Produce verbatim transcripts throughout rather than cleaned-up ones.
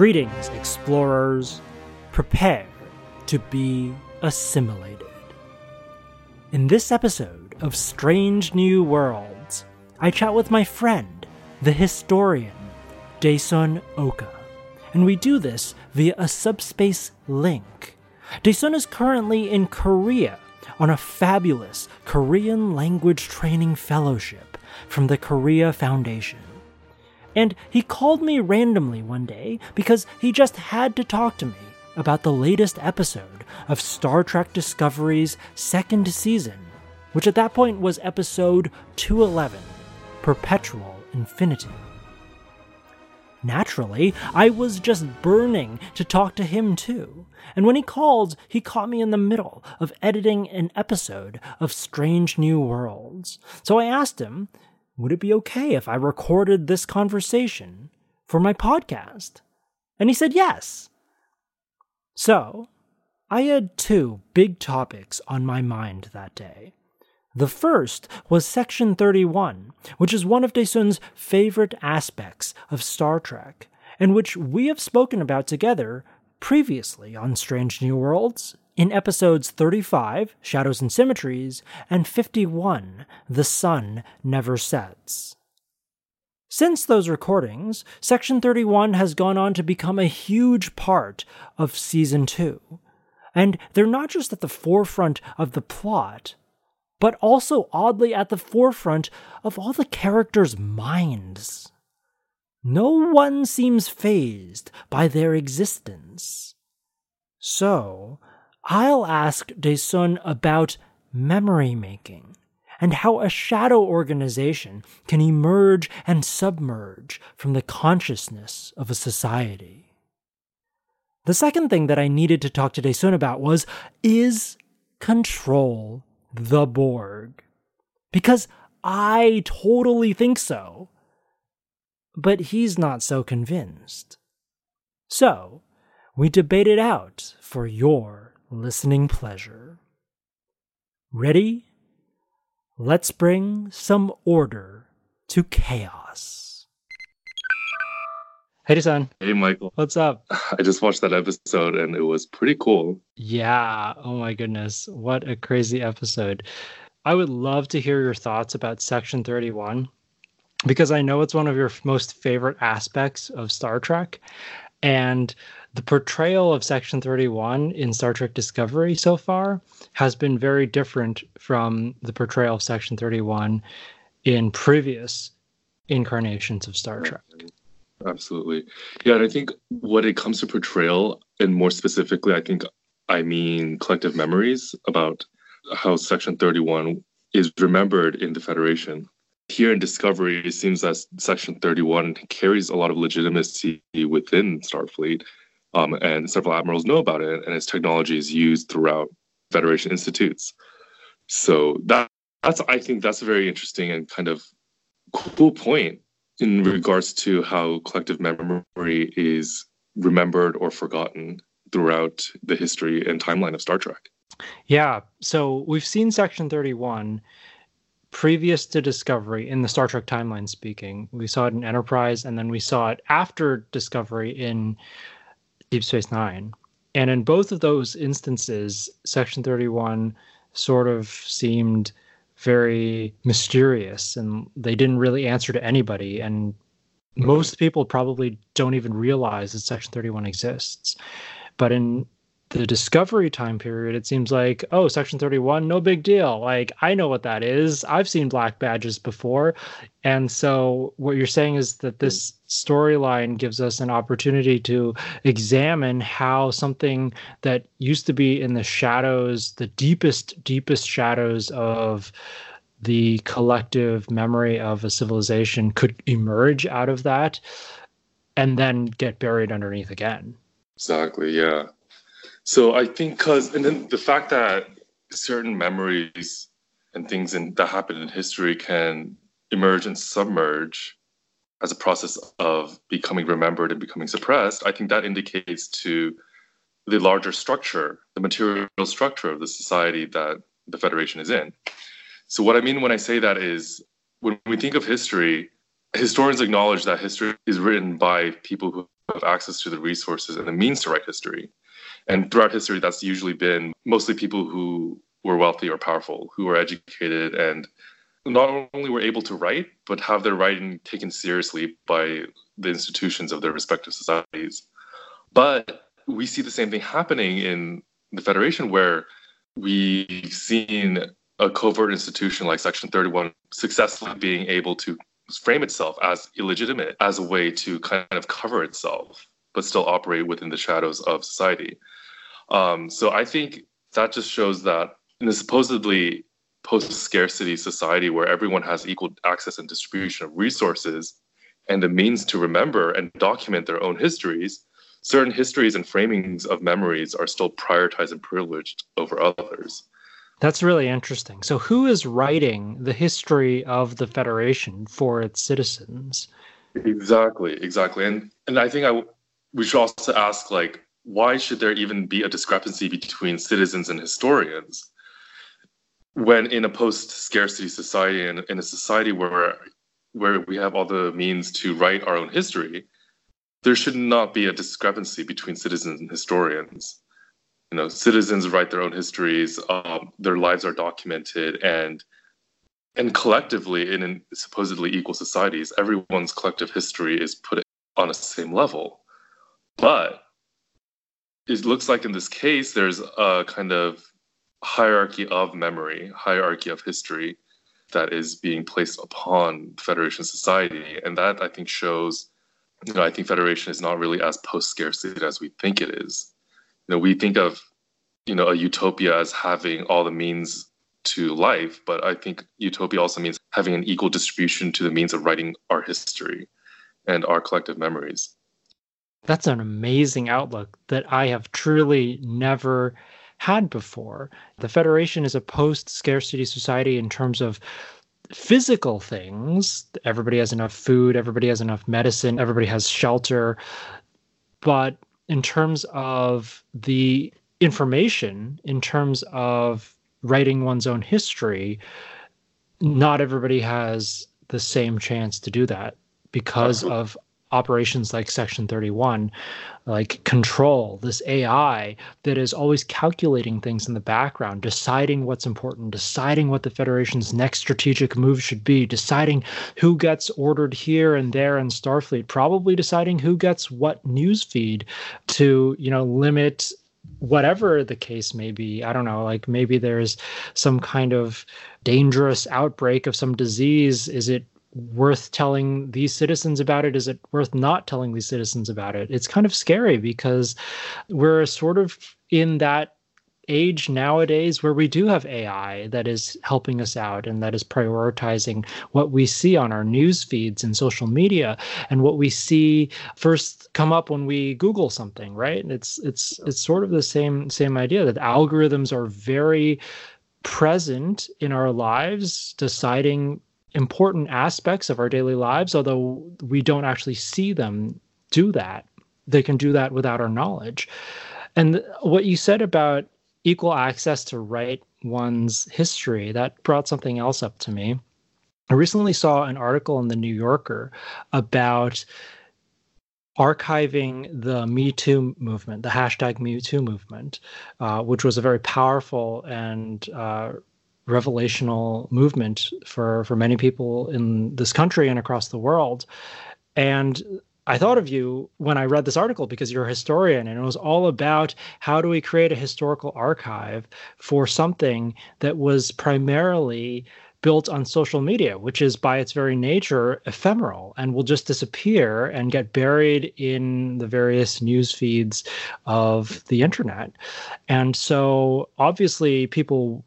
Greetings, explorers. Prepare to be assimilated. In this episode of Strange New Worlds, I chat with my friend, the historian, Daeseon Oka, and we do this via a subspace link. Daeseon is currently in Korea on a fabulous Korean language training fellowship from the Korea Foundation. And he called me randomly one day because he just had to talk to me about the latest episode of Star Trek Discovery's second season, which at that point was episode two eleven, Perpetual Infinity. Naturally, I was just burning to talk to him too, and when he called, he caught me in the middle of editing an episode of Strange New Worlds. So I asked him, would it be okay if I recorded this conversation for my podcast? And he said yes. So, I had two big topics on my mind that day. The first was Section thirty-one, which is one of Daeseon's favorite aspects of Star Trek, and which we have spoken about together previously on Strange New Worlds, in episodes thirty-five, Shadows and Symmetries, and fifty-one, The Sun Never Sets. Since those recordings, Section thirty-one has gone on to become a huge part of Season two. And they're not just at the forefront of the plot, but also oddly at the forefront of all the characters' minds. No one seems fazed by their existence. So, I'll ask Daeseon about memory making and how a shadow organization can emerge and submerge from the consciousness of a society. The second thing that I needed to talk to Daeseon about was, is control the Borg? Because I totally think so. But he's not so convinced. So, we debate it out for your listening pleasure. Ready? Let's bring some order to chaos. Hey, Daeseon. Hey, Michael. What's up? I just watched that episode and it was pretty cool. Yeah. Oh my goodness. What a crazy episode. I would love to hear your thoughts about Section thirty-one because I know it's one of your most favorite aspects of Star Trek. And the portrayal of Section thirty-one in Star Trek Discovery so far has been very different from the portrayal of Section thirty-one in previous incarnations of Star Trek. Absolutely. Yeah, and I think when it comes to portrayal, and more specifically, I think I mean collective memories about how Section thirty-one is remembered in the Federation. Here in Discovery, it seems that Section thirty-one carries a lot of legitimacy within Starfleet, um, and several admirals know about it, and its technology is used throughout Federation institutes. So that, that's, I think that's a very interesting and kind of cool point in regards to how collective memory is remembered or forgotten throughout the history and timeline of Star Trek. Yeah, so we've seen Section thirty-one previous to Discovery in the Star Trek timeline speaking. We saw it in Enterprise, and then we saw it after Discovery in Deep Space Nine. And in both of those instances, Section thirty-one sort of seemed very mysterious, and they didn't really answer to anybody. And most people probably don't even realize that Section thirty-one exists. But in the Discovery time period, it seems like, oh, Section thirty-one, no big deal. Like, I know what that is. I've seen black badges before. And so what you're saying is that this storyline gives us an opportunity to examine how something that used to be in the shadows, the deepest, deepest shadows of the collective memory of a civilization, could emerge out of that and then get buried underneath again. Exactly, yeah. So I think because, and then the fact that certain memories and things in, that happen in history can emerge and submerge as a process of becoming remembered and becoming suppressed, I think that indicates to the larger structure, the material structure of the society that the Federation is in. So what I mean when I say that is, when we think of history, historians acknowledge that history is written by people who have access to the resources and the means to write history. And throughout history, that's usually been mostly people who were wealthy or powerful, who were educated and not only were able to write, but have their writing taken seriously by the institutions of their respective societies. But we see the same thing happening in the Federation, where we've seen a covert institution like Section thirty-one successfully being able to frame itself as illegitimate, as a way to kind of cover itself, but still operate within the shadows of society. Um, so I think that just shows that in a supposedly post-scarcity society where everyone has equal access and distribution of resources and the means to remember and document their own histories, certain histories and framings of memories are still prioritized and privileged over others. That's really interesting. So who is writing the history of the Federation for its citizens? Exactly, exactly. And and I think I, we should also ask, like, why should there even be a discrepancy between citizens and historians? When in a post-scarcity society and in a society where where we have all the means to write our own history, there should not be a discrepancy between citizens and historians. You know, citizens write their own histories, um, their lives are documented, and and collectively in, in supposedly equal societies, everyone's collective history is put on the same level. But it looks like in this case, there's a kind of hierarchy of memory, hierarchy of history that is being placed upon Federation society. And that, I think, shows, you know, I think Federation is not really as post-scarcity as we think it is. You know, we think of, you know, a utopia as having all the means to life, but I think utopia also means having an equal distribution to the means of writing our history and our collective memories. That's an amazing outlook that I have truly never had before. The Federation is a post-scarcity society in terms of physical things. Everybody has enough food, everybody has enough medicine, everybody has shelter. But in terms of the information, in terms of writing one's own history, not everybody has the same chance to do that because of operations like Section thirty-one, like control, this A I that is always calculating things in the background, deciding what's important, deciding what the Federation's next strategic move should be, deciding who gets ordered here and there in Starfleet, probably deciding who gets what newsfeed to, you know, limit whatever the case may be. I don't know, like maybe there's some kind of dangerous outbreak of some disease. Is it worth telling these citizens about it? Is it worth not telling these citizens about it? It's kind of scary because we're sort of in that age nowadays where we do have A I that is helping us out and that is prioritizing what we see on our news feeds and social media and what we see first come up when we Google something, right? It's it's it's sort of the same same idea that algorithms are very present in our lives, deciding important aspects of our daily lives, although we don't actually see them do that. They can do that without our knowledge. And what you said about equal access to write one's history, that brought something else up to me. I recently saw an article in The New Yorker about archiving the Me Too movement, the hashtag Me Too movement, uh, which was a very powerful and uh, revelational movement for, for many people in this country and across the world. And I thought of you when I read this article because you're a historian, and it was all about how do we create a historical archive for something that was primarily built on social media, which is by its very nature ephemeral and will just disappear and get buried in the various news feeds of the internet. And so obviously people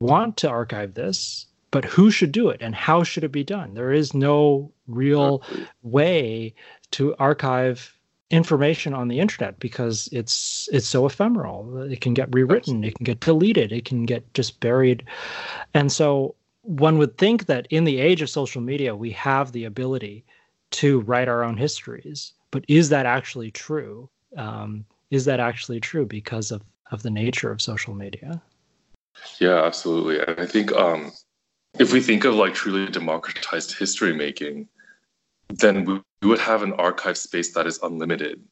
want to archive this, but who should do it and how should it be done? There is no real way to archive information on the internet because it's it's so ephemeral. It can get rewritten, it can get deleted, it can get just buried. And so one would think that in the age of social media, we have the ability to write our own histories. But is that actually true? Um, is that actually true because of, of the nature of social media? Yeah, absolutely. And I think um, if we think of like truly democratized history making, then we would have an archive space that is unlimited,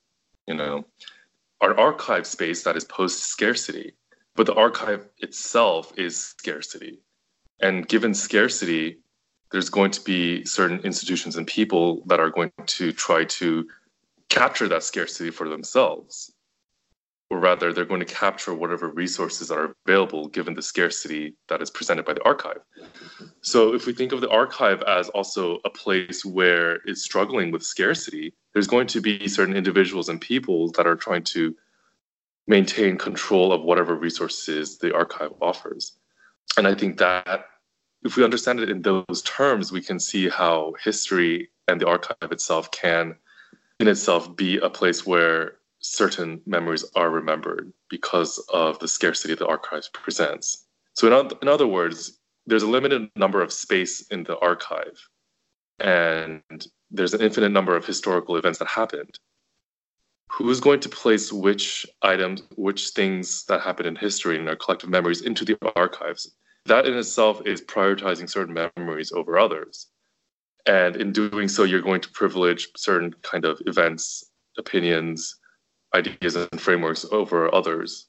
you know, our archive space that is post-scarcity, but the archive itself is scarcity. And given scarcity, there's going to be certain institutions and people that are going to try to capture that scarcity for themselves, or rather they're going to capture whatever resources are available given the scarcity that is presented by the archive. So if we think of the archive as also a place where it's struggling with scarcity, there's going to be certain individuals and people that are trying to maintain control of whatever resources the archive offers. And I think that if we understand it in those terms, we can see how history and the archive itself can in itself be a place where certain memories are remembered because of the scarcity the archives presents. So in, in other words, there's a limited number of space in the archive, and there's an infinite number of historical events that happened. Who's going to place which items, which things that happened in history and our collective memories into the archives? That in itself is prioritizing certain memories over others. And in doing so, you're going to privilege certain kind of events, opinions, ideas, and frameworks over others.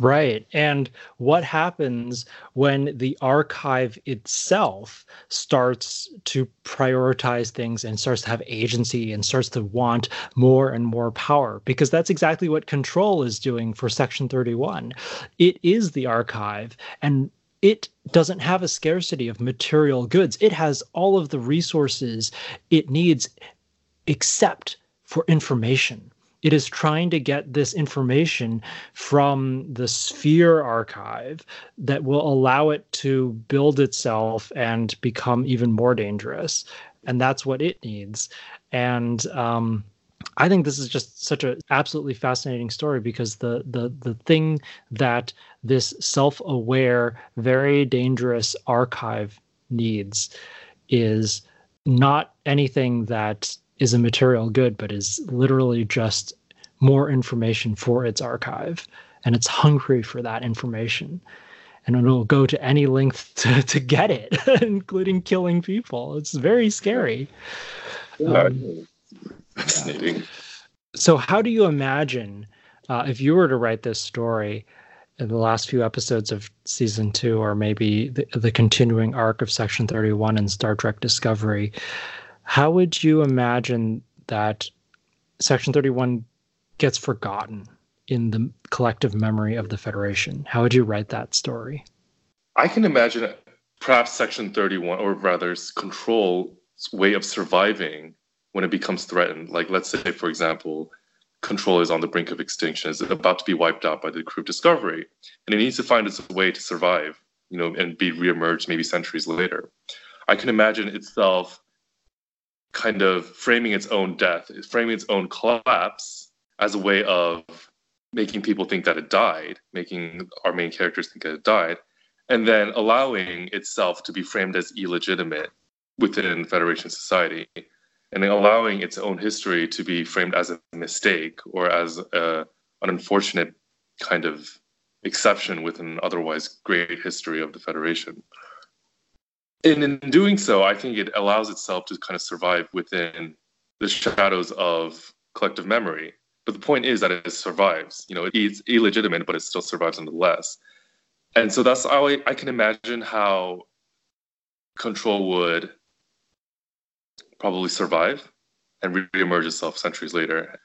Right. And what happens when the archive itself starts to prioritize things and starts to have agency and starts to want more and more power? Because that's exactly what control is doing for Section thirty-one. It is the archive, and it doesn't have a scarcity of material goods. It has all of the resources it needs except for information. It is trying to get this information from the Sphere Archive that will allow it to build itself and become even more dangerous. And that's what it needs. And um, I think this is just such an absolutely fascinating story, because the the the thing that this self-aware, very dangerous archive needs is not anything that is a material good, but is literally just more information for its archive. And it's hungry for that information. And it'll go to any length to, to get it, including killing people. It's very scary. Um, Fascinating. Yeah. So how do you imagine, uh, if you were to write this story in the last few episodes of season two, or maybe the, the continuing arc of Section thirty-one in Star Trek Discovery, how would you imagine that Section thirty-one gets forgotten in the collective memory of the Federation? How would you write that story? I can imagine perhaps Section thirty-one, or rather Control's way of surviving when it becomes threatened. Like, let's say, for example, Control is on the brink of extinction, is about to be wiped out by the crew of Discovery, and it needs to find its way to survive, you know, and be reemerged maybe centuries later. I can imagine itself kind of framing its own death, framing its own collapse as a way of making people think that it died, making our main characters think that it died, and then allowing itself to be framed as illegitimate within Federation society, and then allowing its own history to be framed as a mistake or as a, an unfortunate kind of exception within an otherwise great history of the Federation. And in doing so, I think it allows itself to kind of survive within the shadows of collective memory. But the point is that it survives. You know, it's illegitimate, but it still survives nonetheless. And so that's how I, I can imagine how Control would probably survive and reemerge itself centuries later.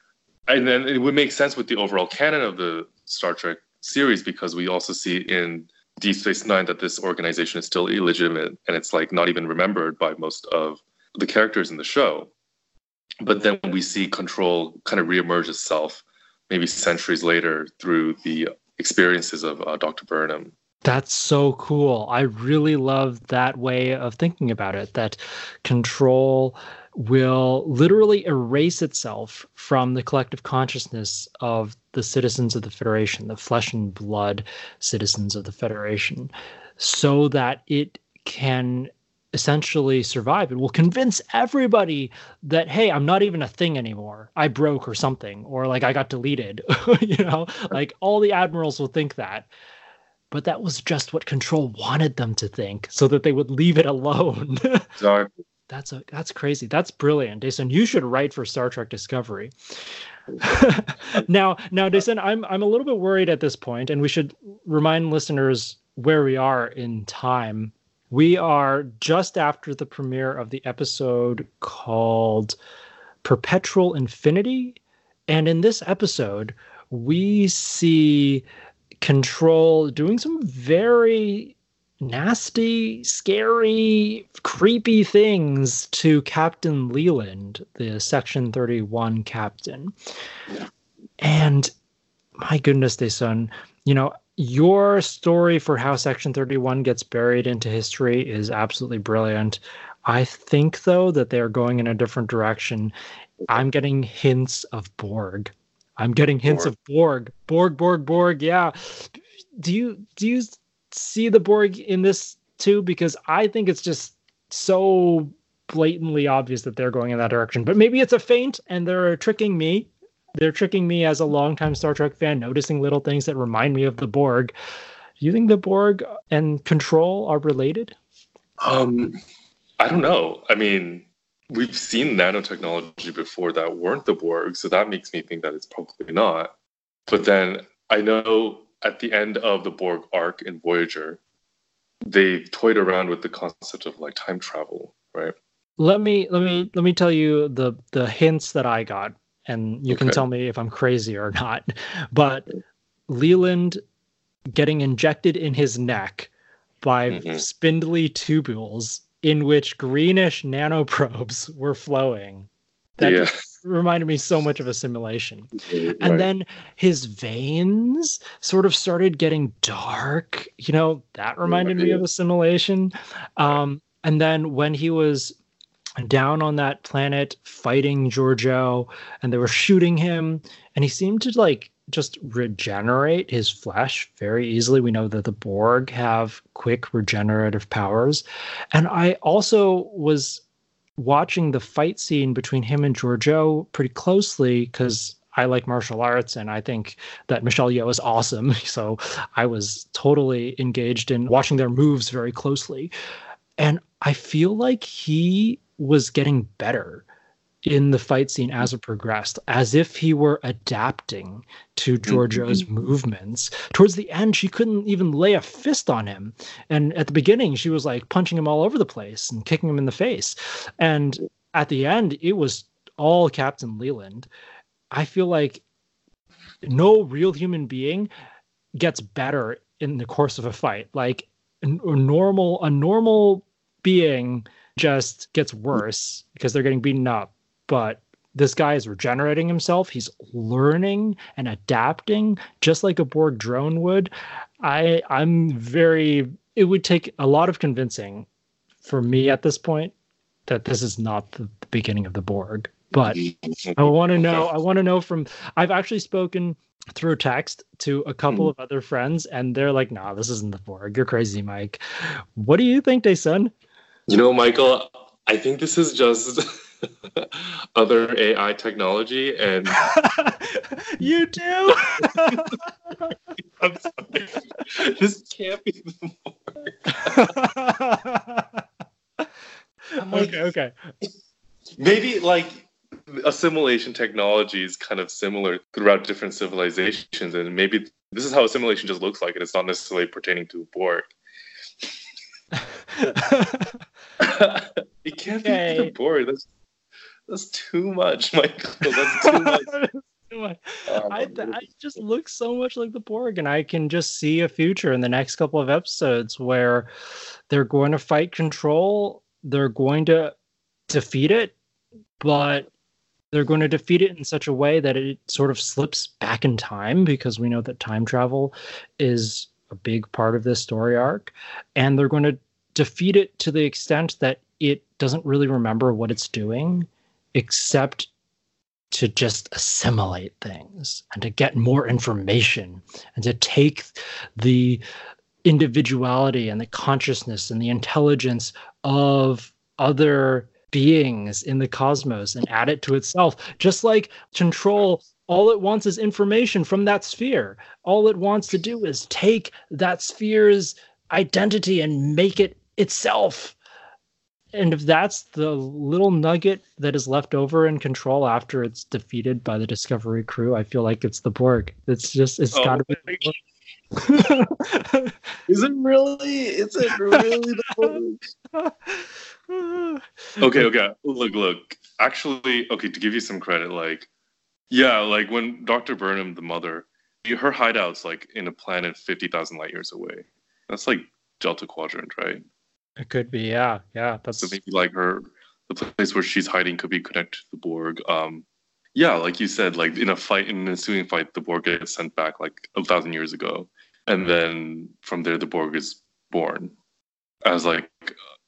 And then it would make sense with the overall canon of the Star Trek series, because we also see in Deep Space Nine that this organization is still illegitimate, and it's like not even remembered by most of the characters in the show. But then we see Control kind of reemerge itself maybe centuries later through the experiences of uh, Doctor Burnham. That's so cool. I really love that way of thinking about it, that Control will literally erase itself from the collective consciousness of the citizens of the Federation, the flesh and blood citizens of the Federation, so that it can essentially survive. It will convince everybody that, hey, I'm not even a thing anymore. I broke or something, or like I got deleted, you know, like all the admirals will think that. But that was just what Control wanted them to think, so that they would leave it alone. Exactly. That's a that's crazy. That's brilliant, Daeseon. You should write for Star Trek Discovery. now, now, Daeseon, I'm I'm a little bit worried at this point, and we should remind listeners where we are in time. We are just after the premiere of the episode called Perpetual Infinity, and in this episode, we see Control doing some very nasty, scary, creepy things to Captain Leland, the Section thirty-one captain. Yeah. And my goodness, Daeseon, you know, your story for how Section thirty-one gets buried into history is absolutely brilliant. I think, though, that they're going in a different direction. I'm getting hints of Borg. I'm getting hints Borg. of Borg. Borg, Borg, Borg, yeah. Do you do you see the Borg in this too? Because I think it's just so blatantly obvious that they're going in that direction. But maybe it's a feint and they're tricking me. They're tricking me as a longtime Star Trek fan, noticing little things that remind me of the Borg. Do you think the Borg and Control are related? Um, I don't know. I mean, we've seen nanotechnology before that weren't the Borg, so that makes me think that it's probably not. But then I know at the end of the Borg arc in Voyager, they've toyed around with the concept of like time travel, right? Let me let me let me tell you the the hints that I got. And you okay. can tell me if I'm crazy or not. But Leland getting injected in his neck by mm-hmm. spindly tubules in which greenish nanoprobes were flowing. That yeah. just reminded me so much of a simulation. Right. And then his veins sort of started getting dark. You know, that reminded yeah. me of a simulation. Um, and then when he was down on that planet fighting Georgiou, and they were shooting him, and he seemed to like just regenerate his flesh very easily. We know that the Borg have quick regenerative powers. And I also was watching the fight scene between him and Georgiou pretty closely because I like martial arts, and I think that Michelle Yeoh is awesome. So I was totally engaged in watching their moves very closely. And I feel like he was getting better in the fight scene as it progressed, as if he were adapting to Georgiou's mm-hmm. movements. Towards the end, she couldn't even lay a fist on him. And at the beginning, she was like punching him all over the place and kicking him in the face. And at the end, it was all Captain Leland. I feel like no real human being gets better in the course of a fight. Like a normal, a normal being just gets worse because they're getting beaten up, but this guy is regenerating himself. He's learning and adapting just like a Borg drone would. I I'm very, it would take a lot of convincing for me at this point that this is not the, the beginning of the Borg, but I want to know, I want to know from, I've actually spoken through text to a couple mm. of other friends, and they're like, nah, this isn't the Borg. You're crazy, Mike. What do you think, Daeseon? You know, Michael, I think this is just other A I technology, and you do. I'm sorry. This can't be the Borg. like, okay, okay. Maybe like assimilation technology is kind of similar throughout different civilizations, and maybe this is how assimilation just looks like, and it's not necessarily pertaining to Borg. It can't okay. be the Borg. That's that's too much, Michael. That's too much. too much. Um, I, I just look so much like the Borg, and I can just see a future in the next couple of episodes where they're going to fight Control. They're going to defeat it, but they're going to defeat it in such a way that it sort of slips back in time, because we know that time travel is a big part of this story arc, and they're going to defeat it to the extent that it doesn't really remember what it's doing except to just assimilate things and to get more information and to take the individuality and the consciousness and the intelligence of other beings in the cosmos and add it to itself, just like Control. All it wants is information from that sphere. All it wants to do is take that sphere's identity and make it itself. And if that's the little nugget that is left over in Control after it's defeated by the Discovery crew, I feel like it's the Borg. It's just, it's oh, gotta be the Borg. Is it really? Is it really the Borg? okay, okay. Look, look. Actually, okay, to give you some credit, like, yeah, like when Doctor Burnham, the mother, her hideout's like in a planet fifty thousand light years away. That's like Delta Quadrant, right? It could be, yeah, yeah. That's so maybe like her, the place where she's hiding could be connected to the Borg. Um, yeah, like you said, like in a fight, in an ensuing fight, the Borg gets sent back like a thousand years ago, and then from there, the Borg is born as like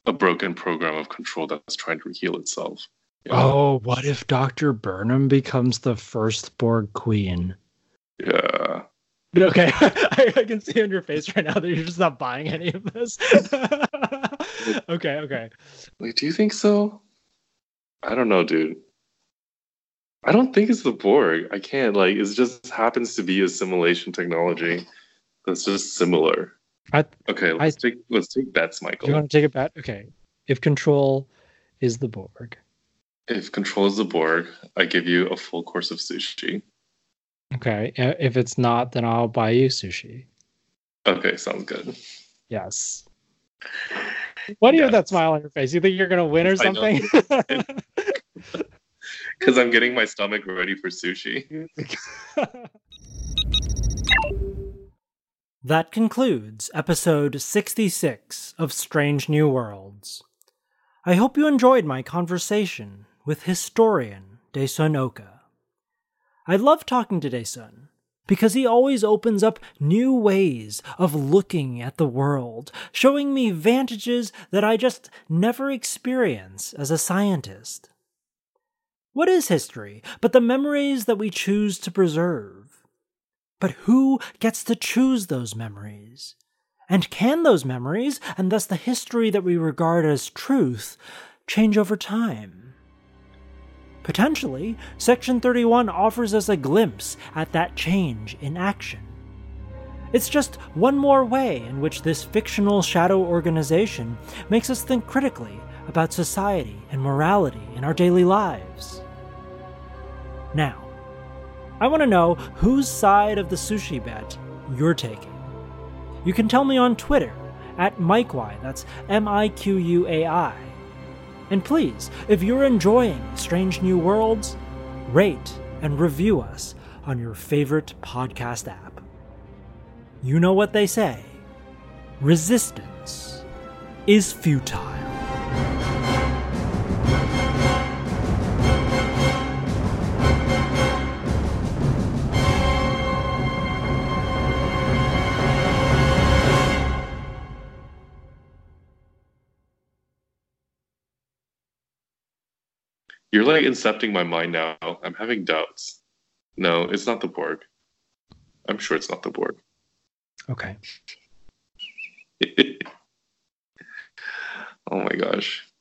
a broken program of Control that's trying to heal itself. Yeah. Oh, what if Doctor Burnham becomes the first Borg Queen? Yeah. Okay, I, I can see on your face right now that you're just not buying any of this. okay, okay. Wait, do you think so? I don't know, dude. I don't think it's the Borg. I can't, like, it just happens to be assimilation technology that's just similar. I, okay, let's, I, take, let's take bets, Michael. Do you want to take a bet? Okay. If Control is the Borg. If Control is the Borg, I give you a full course of sushi. Okay, if it's not, then I'll buy you sushi. Okay, sounds good. Yes. Why do you yes. have that smile on your face? You think you're going to win or something? Because I'm getting my stomach ready for sushi. That concludes episode sixty-six of Strange New Worlds. I hope you enjoyed my conversation with historian Daeseon Oka. I love talking to Daeseon because he always opens up new ways of looking at the world, showing me vantages that I just never experience as a scientist. What is history but the memories that we choose to preserve? But who gets to choose those memories? And can those memories, and thus the history that we regard as truth, change over time? Potentially, Section thirty-one offers us a glimpse at that change in action. It's just one more way in which this fictional shadow organization makes us think critically about society and morality in our daily lives. Now, I want to know whose side of the sushi bet you're taking. You can tell me on Twitter, at MikeWai, that's M I Q U A I. And please, if you're enjoying Strange New Worlds, rate and review us on your favorite podcast app. You know what they say, resistance is futile. You're like incepting my mind now. I'm having doubts. No, it's not the Borg. I'm sure it's not the Borg. Okay. Oh my gosh.